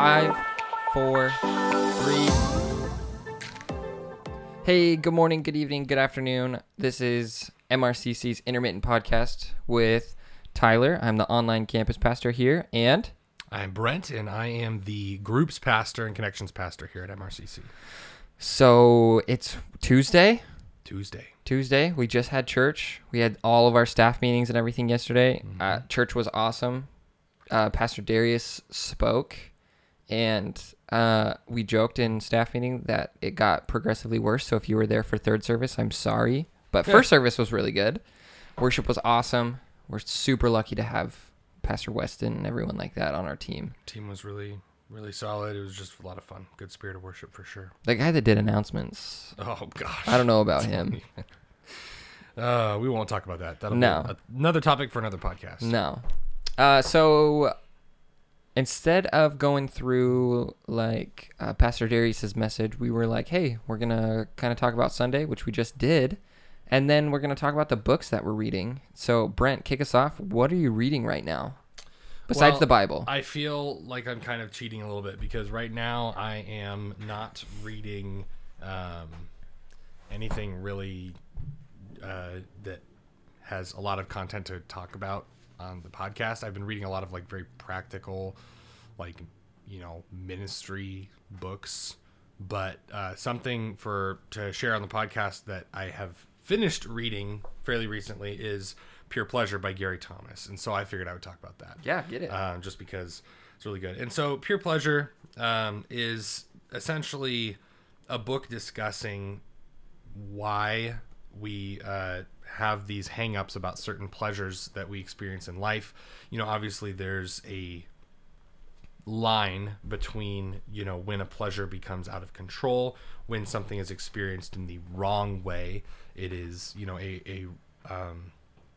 5, 4, 3. Hey, good morning, good evening, good afternoon. This is MRCC's Intermittent Podcast with Tyler. I'm the online campus pastor here, and I'm Brent, and I am the groups pastor and connections pastor here at MRCC. So it's Tuesday. We just had church. We had all of our staff meetings and everything yesterday. Mm-hmm. Church was awesome. Pastor Darius spoke, and we joked in staff meeting that it got progressively worse. So if you were there for third service, I'm sorry. But first service was really good. Worship was awesome. We're super lucky to have Pastor Weston and everyone like that on our team. Team was really, really solid. It was just a lot of fun. Good spirit of worship for sure. The guy that did announcements. Oh, gosh. I don't know about him. We won't talk about that. That'll be another topic for another podcast. No. So instead of going through like Pastor Darius's message, we were like, hey, we're going to kind of talk about Sunday, which we just did. And then we're going to talk about the books that we're reading. So Brent, kick us off. What are you reading right now? Besides the Bible. I feel like I'm kind of cheating a little bit because right now I am not reading anything really that has a lot of content to talk about on the podcast. I've been reading a lot of like very practical, like, you know, ministry books, but something to share on the podcast that I have finished reading fairly recently is Pure Pleasure by Gary Thomas. And so I figured I would talk about that. Yeah, get it. Just because it's really good. And so Pure Pleasure is essentially a book discussing why we have these hang-ups about certain pleasures that we experience in life. You know, obviously there's a line between, you know, when a pleasure becomes out of control, when something is experienced in the wrong way, it is, you know,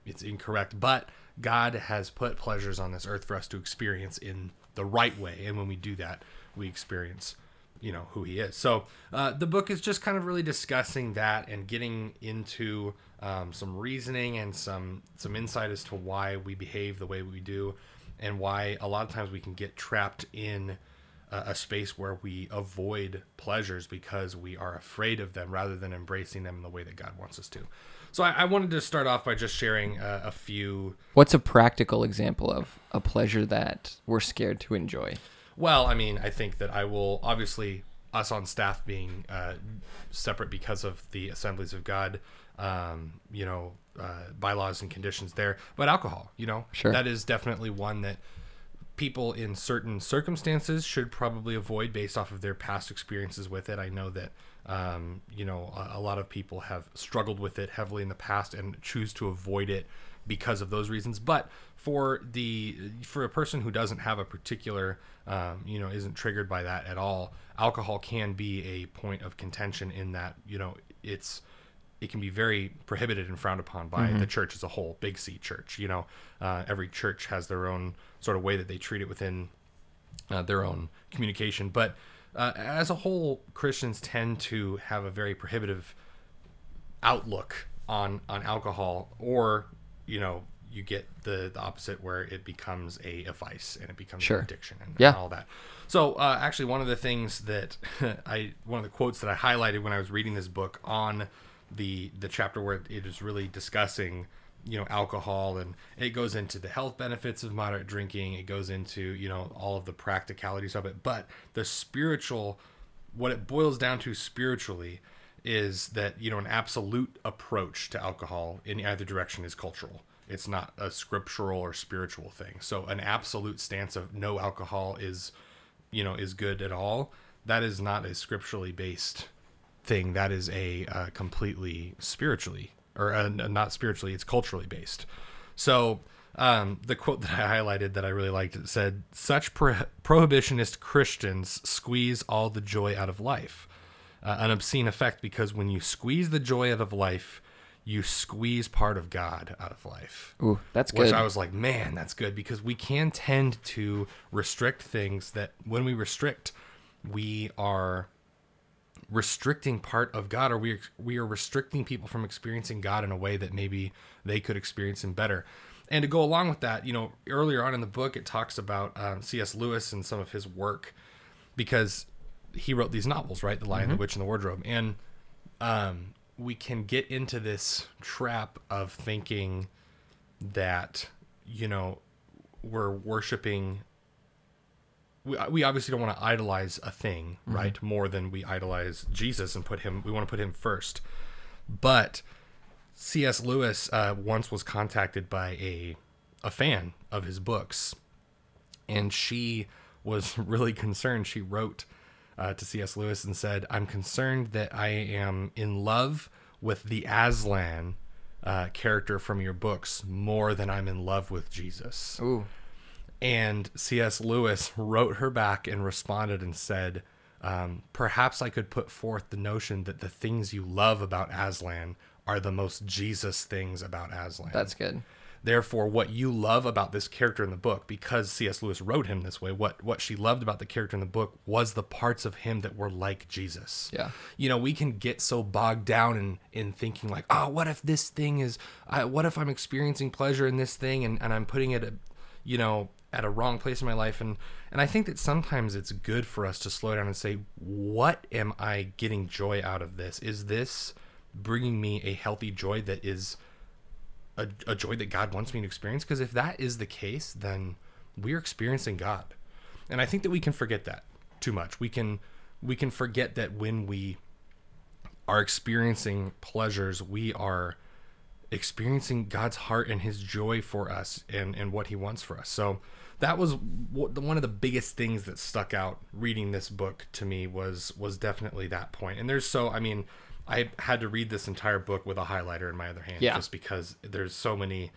it's incorrect, but God has put pleasures on this earth for us to experience in the right way. And when we do that, we experience, you know, who he is. So the book is just kind of really discussing that and getting into some reasoning and some insight as to why we behave the way we do and why a lot of times we can get trapped in a space where we avoid pleasures because we are afraid of them rather than embracing them in the way that God wants us to. So I wanted to start off by just sharing a few. What's a practical example of a pleasure that we're scared to enjoy? Well, I mean, I think that I will, obviously, us on staff being separate because of the Assemblies of God, you know, bylaws and conditions there. But alcohol, you know, sure. That is definitely one that people in certain circumstances should probably avoid based off of their past experiences with it. I know that, you know, a lot of people have struggled with it heavily in the past and choose to avoid it because of those reasons. But for a person who doesn't have a particular, you know, isn't triggered by that at all, alcohol can be a point of contention in that, you know, it can be very prohibited and frowned upon by the church as a whole, big C church. You know, every church has their own sort of way that they treat it within their own communication. But as a whole, Christians tend to have a very prohibitive outlook on alcohol, or, you know, you get the opposite where it becomes a vice and it becomes an addiction and all that. So actually one of the things that one of the quotes that I highlighted when I was reading this book on the chapter where it is really discussing, you know, alcohol, and it goes into the health benefits of moderate drinking. It goes into, you know, all of the practicalities of it, but the spiritual, what it boils down to spiritually is that, you know, an absolute approach to alcohol in either direction is cultural. It's not a scriptural or spiritual thing. So an absolute stance of no alcohol is, you know, is good at all. That is not a scripturally based thing. That is a completely spiritually, or not spiritually, it's culturally based. So the quote that I highlighted that I really liked, it said, such prohibitionist Christians squeeze all the joy out of life. An obscene effect, because when you squeeze the joy out of life, you squeeze part of God out of life. Ooh, that's good. Which I was like, man, that's good, because we can tend to restrict things that when we restrict, we are restricting part of God, or we are restricting people from experiencing God in a way that maybe they could experience him better. And to go along with that, you know, earlier on in the book, it talks about C.S. Lewis and some of his work because he wrote these novels, right? The Lion, the Witch, and the Wardrobe. And we can get into this trap of thinking that, you know, we're worshiping. We obviously don't want to idolize a thing, right? More than we idolize Jesus and put him, we want to put him first. But C.S. Lewis once was contacted by a fan of his books, and she was really concerned. She wrote to C.S. Lewis and said, "I'm concerned that I am in love with the Aslan character from your books more than I'm in love with Jesus." Ooh. And C.S. Lewis wrote her back and responded and said, "Perhaps I could put forth the notion that the things you love about Aslan are the most Jesus things about Aslan." That's good. Therefore, what you love about this character in the book, because C.S. Lewis wrote him this way, what she loved about the character in the book was the parts of him that were like Jesus. Yeah. You know, we can get so bogged down in thinking like, oh, what if this thing is, what if I'm experiencing pleasure in this thing and I'm putting it, you know, at a wrong place in my life. And I think that sometimes it's good for us to slow down and say, what am I getting joy out of this? Is this bringing me a healthy joy that is a joy that God wants me to experience? Because if that is the case, then we're experiencing God. And I think that we can forget that too much. We can forget that when we are experiencing pleasures, we are experiencing God's heart and his joy for us and what he wants for us. So that was one of the biggest things that stuck out reading this book to me was definitely that point. And there's so, I mean, I had to read this entire book with a highlighter in my other hand, just because there's so many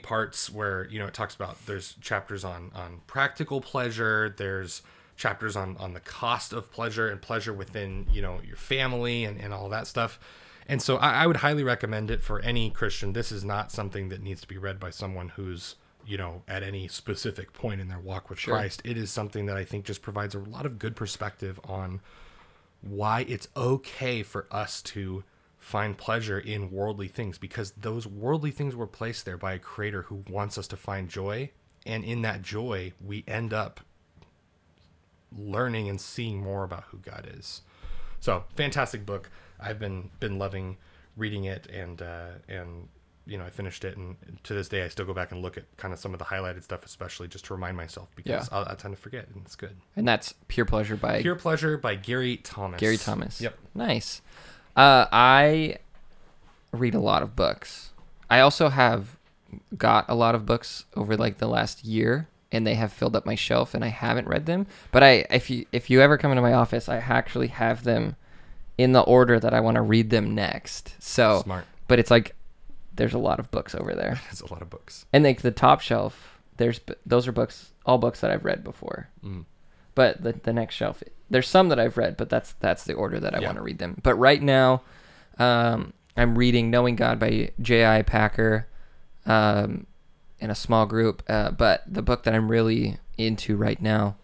parts where, you know, it talks about, there's chapters on practical pleasure. There's chapters on the cost of pleasure and pleasure within, you know, your family and all that stuff. And so I would highly recommend it for any Christian. This is not something that needs to be read by someone who's, you know, at any specific point in their walk with Christ. It is something that I think just provides a lot of good perspective on why it's okay for us to find pleasure in worldly things, because those worldly things were placed there by a creator who wants us to find joy. And in that joy, we end up learning and seeing more about who God is. So, fantastic book. I've been loving reading it, and you know, I finished it, and to this day I still go back and look at kind of some of the highlighted stuff, especially just to remind myself, because I tend to forget, and it's good. And that's Pure Pleasure by Gary Thomas. Gary Thomas. Yep. Nice. I read a lot of books. I also have got a lot of books over like the last year, and they have filled up my shelf, and I haven't read them. But if you ever come into my office, I actually have them in the order that I want to read them next. So, smart. But it's like, there's a lot of books over there. There's a lot of books. And like the top shelf, those are books, all books that I've read before. Mm. But the next shelf, there's some that I've read, but that's the order that I want to read them. But right now, I'm reading Knowing God by J.I. Packer in a small group. But the book that I'm really into right now,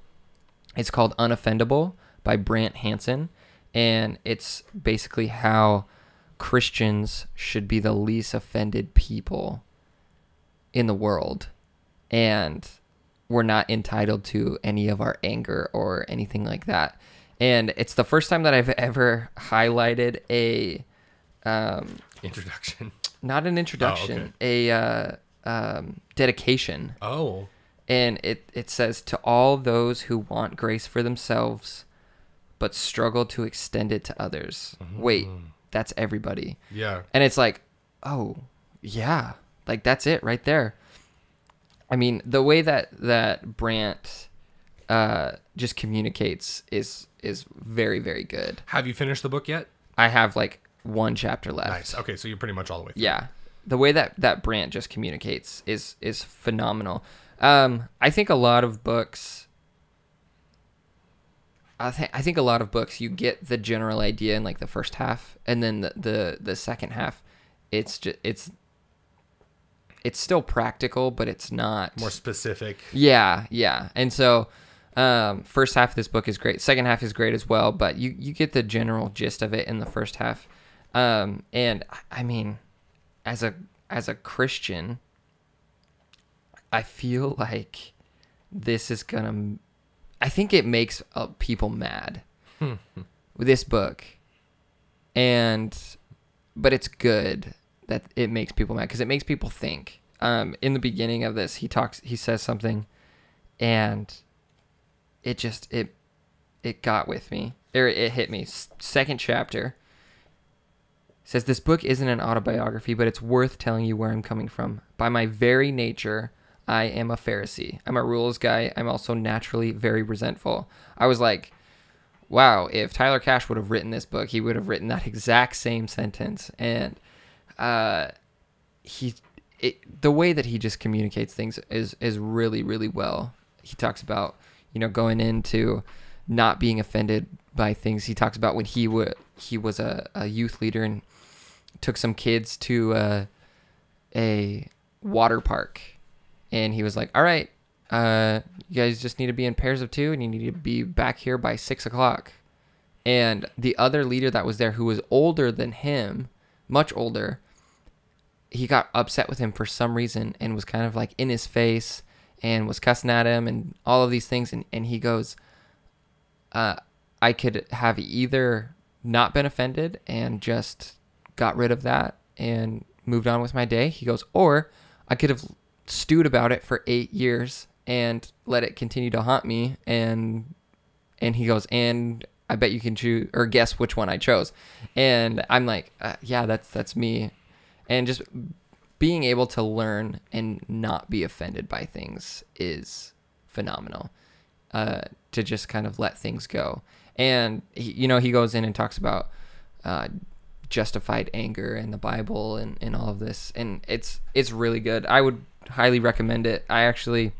it's called Unoffendable by Brant Hansen. And it's basically how Christians should be the least offended people in the world. And we're not entitled to any of our anger or anything like that. And it's the first time that I've ever highlighted a... introduction. Not an introduction. Oh, okay. A dedication. Oh. And it says, "To all those who want grace for themselves... but struggle to extend it to others." Mm-hmm. Wait, that's everybody. Yeah. And it's like, oh, yeah. Like, that's it right there. I mean, the way that Brant just communicates is very, very good. Have you finished the book yet? I have, like, one chapter left. Nice. Okay, so you're pretty much all the way through. Yeah. The way that Brant just communicates is phenomenal. I think a lot of books... I think a lot of books, you get the general idea in like the first half, and then the second half, it's still practical, but it's not more specific. Yeah. And so, first half of this book is great. Second half is great as well, but you get the general gist of it in the first half. And I mean, as a Christian, I feel like this is gonna I think it makes people mad with this book, but it's good that it makes people mad because it makes people think. In the beginning of this, he says something, and it just it got with me. It hit me. Second chapter. Says, this book isn't an autobiography, but it's worth telling you where I'm coming from. By my very nature, I am a Pharisee. I'm a rules guy. I'm also naturally very resentful. I was like, wow, if Tyler Cash would have written this book, he would have written that exact same sentence. And the way that he just communicates things is really, really well. He talks about, going into not being offended by things. He talks about when he was a youth leader and took some kids to a water park, and he was like, all right, you guys just need to be in pairs of two, and you need to be back here by 6 o'clock. And the other leader that was there, who was older than him, much older, he got upset with him for some reason and was kind of like in his face and was cussing at him and all of these things. And he goes, I could have either not been offended and just got rid of that and moved on with my day. He goes, or I could have stewed about it for 8 years and let it continue to haunt me. And he goes, and I bet you can choose or guess which one I chose. And I'm like, yeah, that's me. And just being able to learn and not be offended by things is phenomenal, to just kind of let things go. And, he goes in and talks about justified anger and the Bible and all of this. And it's really good. I would highly recommend it. I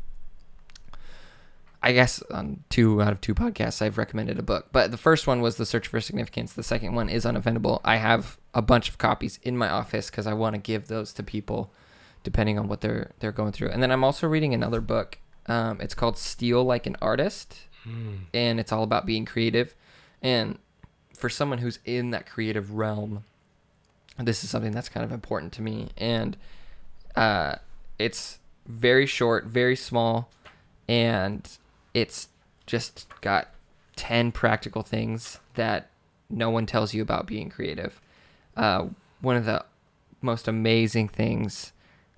guess on 2 out of 2 podcasts, I've recommended a book. But the first one was The Search for Significance. The second one is Unoffendable. I have a bunch of copies in my office because I want to give those to people depending on what they're going through. And then I'm also reading another book. It's called Steal Like an Artist, and it's all about being creative. And for someone who's in that creative realm, this is something that's kind of important to me. And it's very short, very small, and it's just got 10 practical things that no one tells you about being creative. One of the most amazing things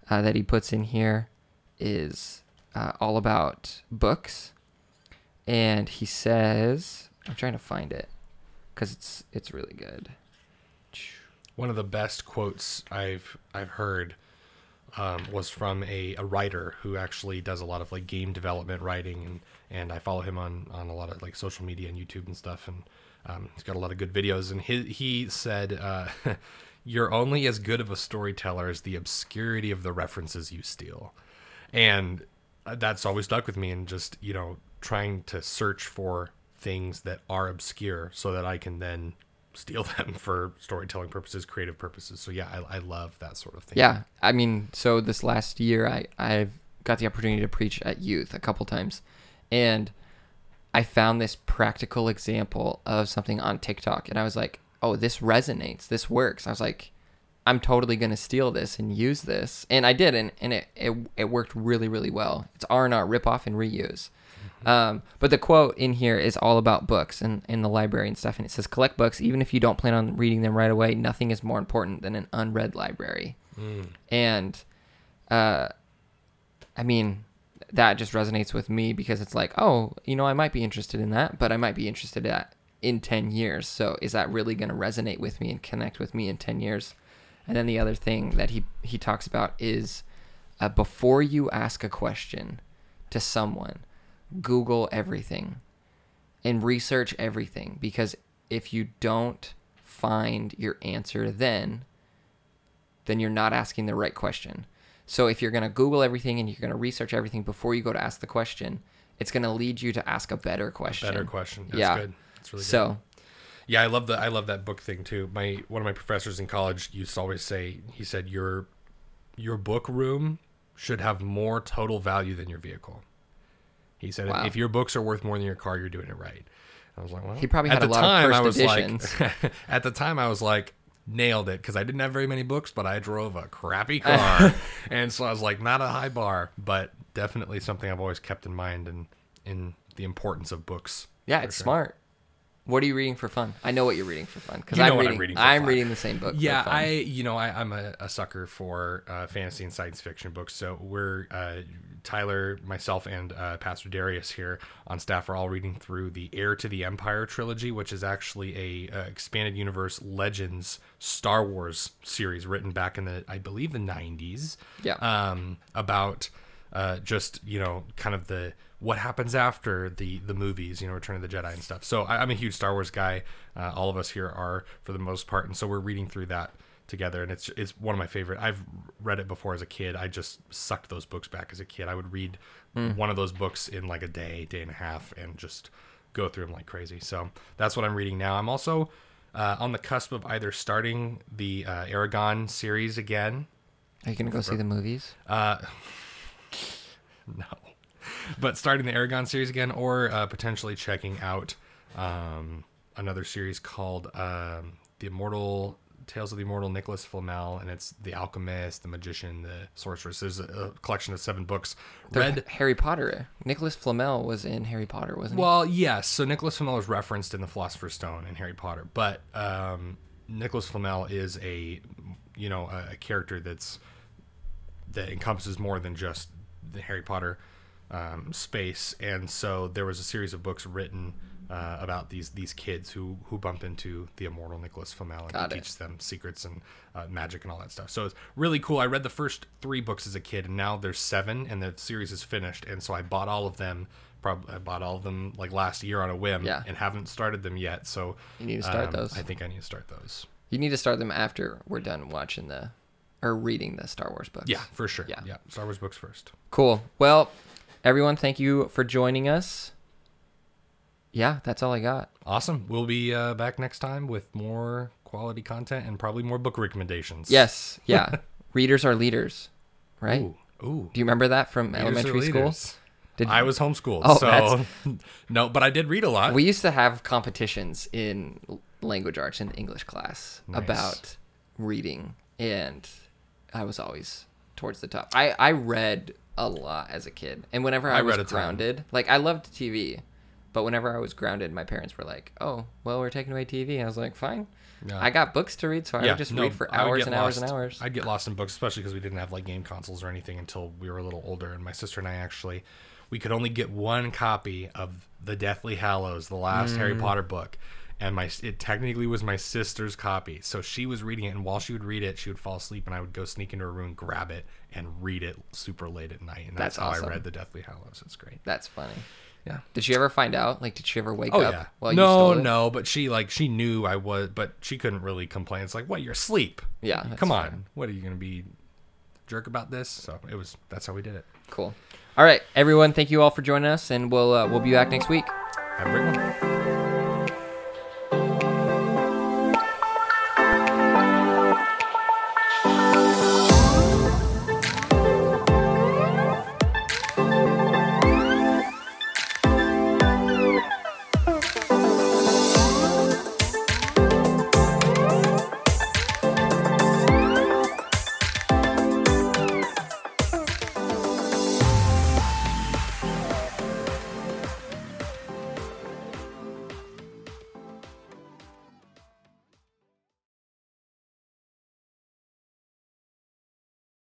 that he puts in here is all about books. And he says, I'm trying to find it because it's really good. One of the best quotes I've heard was from a writer who actually does a lot of like game development writing, and I follow him on a lot of like social media and YouTube and stuff, and he's got a lot of good videos. And he said, "You're only as good of a storyteller as the obscurity of the references you steal," and that's always stuck with me. And just trying to search for things that are obscure so that I can then steal them for storytelling purposes, creative purposes. So yeah, I love that sort of thing. Yeah. I mean, so this last year I've got the opportunity to preach at youth a couple times, and I found this practical example of something on TikTok, and I was like, oh, this resonates. This works. I was like, I'm totally going to steal this and use this. And I did. And it worked really, really well. It's R&R, rip off and reuse. But the quote in here is all about books and the library and stuff. And it says, collect books. Even if you don't plan on reading them right away, nothing is more important than an unread library. And, I mean, that just resonates with me because it's like, oh, I might be interested in that, but I might be interested in that in 10 years. So is that really going to resonate with me and connect with me in 10 years? And then the other thing that he talks about is, before you ask a question to someone, Google everything and research everything, because if you don't find your answer then you're not asking the right question. So if you're going to Google everything and you're going to research everything before you go to ask the question, it's going to lead you to ask a better question. That's good. That's really good. So yeah, I love that book thing too. One of my professors in college used to always say, he said, your book room should have more total value than your vehicle. He said, wow, if your books are worth more than your car, you're doing it right. I was like, well, he probably had a lot of first editions. At the time, I was like, nailed it, because I didn't have very many books, but I drove a crappy car. And so I was like, not a high bar, but definitely something I've always kept in mind. And the importance of books. Yeah, it's smart. What are you reading for fun? I know what you're reading for fun because I'm reading the same book. Yeah, for fun. I'm a sucker for fantasy and science fiction books. So we're Tyler, myself, and Pastor Darius here on staff are all reading through the Heir to the Empire trilogy, which is actually a expanded universe Legends Star Wars series written back in I believe the 90s. Yeah. About just kind of the. What happens after the movies, Return of the Jedi and stuff. So I'm a huge Star Wars guy. All of us here are for the most part. And so we're reading through that together. And it's one of my favorite. I've read it before as a kid. I just sucked those books back as a kid. I would read one of those books in like a day and a half and just go through them like crazy. So that's what I'm reading now. I'm also on the cusp of either starting the Aragon series again. Are you going to go see the movies? No. But starting the Aragon series again, or potentially checking out another series called The Immortal Tales of the Immortal Nicholas Flamel, and it's the Alchemist, the Magician, the Sorceress. There's a collection of 7 books. Harry Potter. Nicholas Flamel was in Harry Potter, wasn't he? Well, yes. So Nicholas Flamel is referenced in the Philosopher's Stone in Harry Potter, but Nicholas Flamel is a character that encompasses more than just the Harry Potter space, and so there was a series of books written about these kids who bump into the immortal Nicholas Flamel and teach them secrets and magic and all that stuff. So it's really cool. I read the first 3 books as a kid, and now there's 7, and the series is finished. And so I bought all of them. I bought all of them like last year on a whim, and haven't started them yet. So you need to start those. I think I need to start those. You need to start them after we're done watching or reading the Star Wars books. Yeah, for sure. Yeah. Star Wars books first. Cool. Well. Everyone, thank you for joining us. Yeah, that's all I got. Awesome. We'll be back next time with more quality content and probably more book recommendations. Yes. Yeah. Readers are leaders, right? Ooh. Do you remember that from elementary school? I was homeschooled. Oh, no, but I did read a lot. We used to have competitions in language arts and English class about reading, and I was always towards the top. I read a lot as a kid, and whenever I was grounded, like I loved TV, but whenever I was grounded, my parents were like, "Oh, well, we're taking away TV." And I was like, "Fine." Yeah. I got books to read, so I would just read for hours and hours and hours. I'd get lost in books, especially because we didn't have like game consoles or anything until we were a little older. And my sister and I we could only get one copy of the Deathly Hallows, the last Harry Potter book, and it technically was my sister's copy. So she was reading it, and while she would read it, she would fall asleep, and I would go sneak into her room, grab it, and read it super late at night. And that's how awesome. I read the Deathly Hallows. It's great. That's funny. Yeah. Did she ever find out? Like, did she ever wake up while you stole it? No, but she knew I was, but she couldn't really complain. It's like, what? You're asleep. Yeah. Come on. What, are you going to be a jerk about this? So that's how we did it. Cool. All right, everyone. Thank you all for joining us, and we'll be back next week. Have a great one.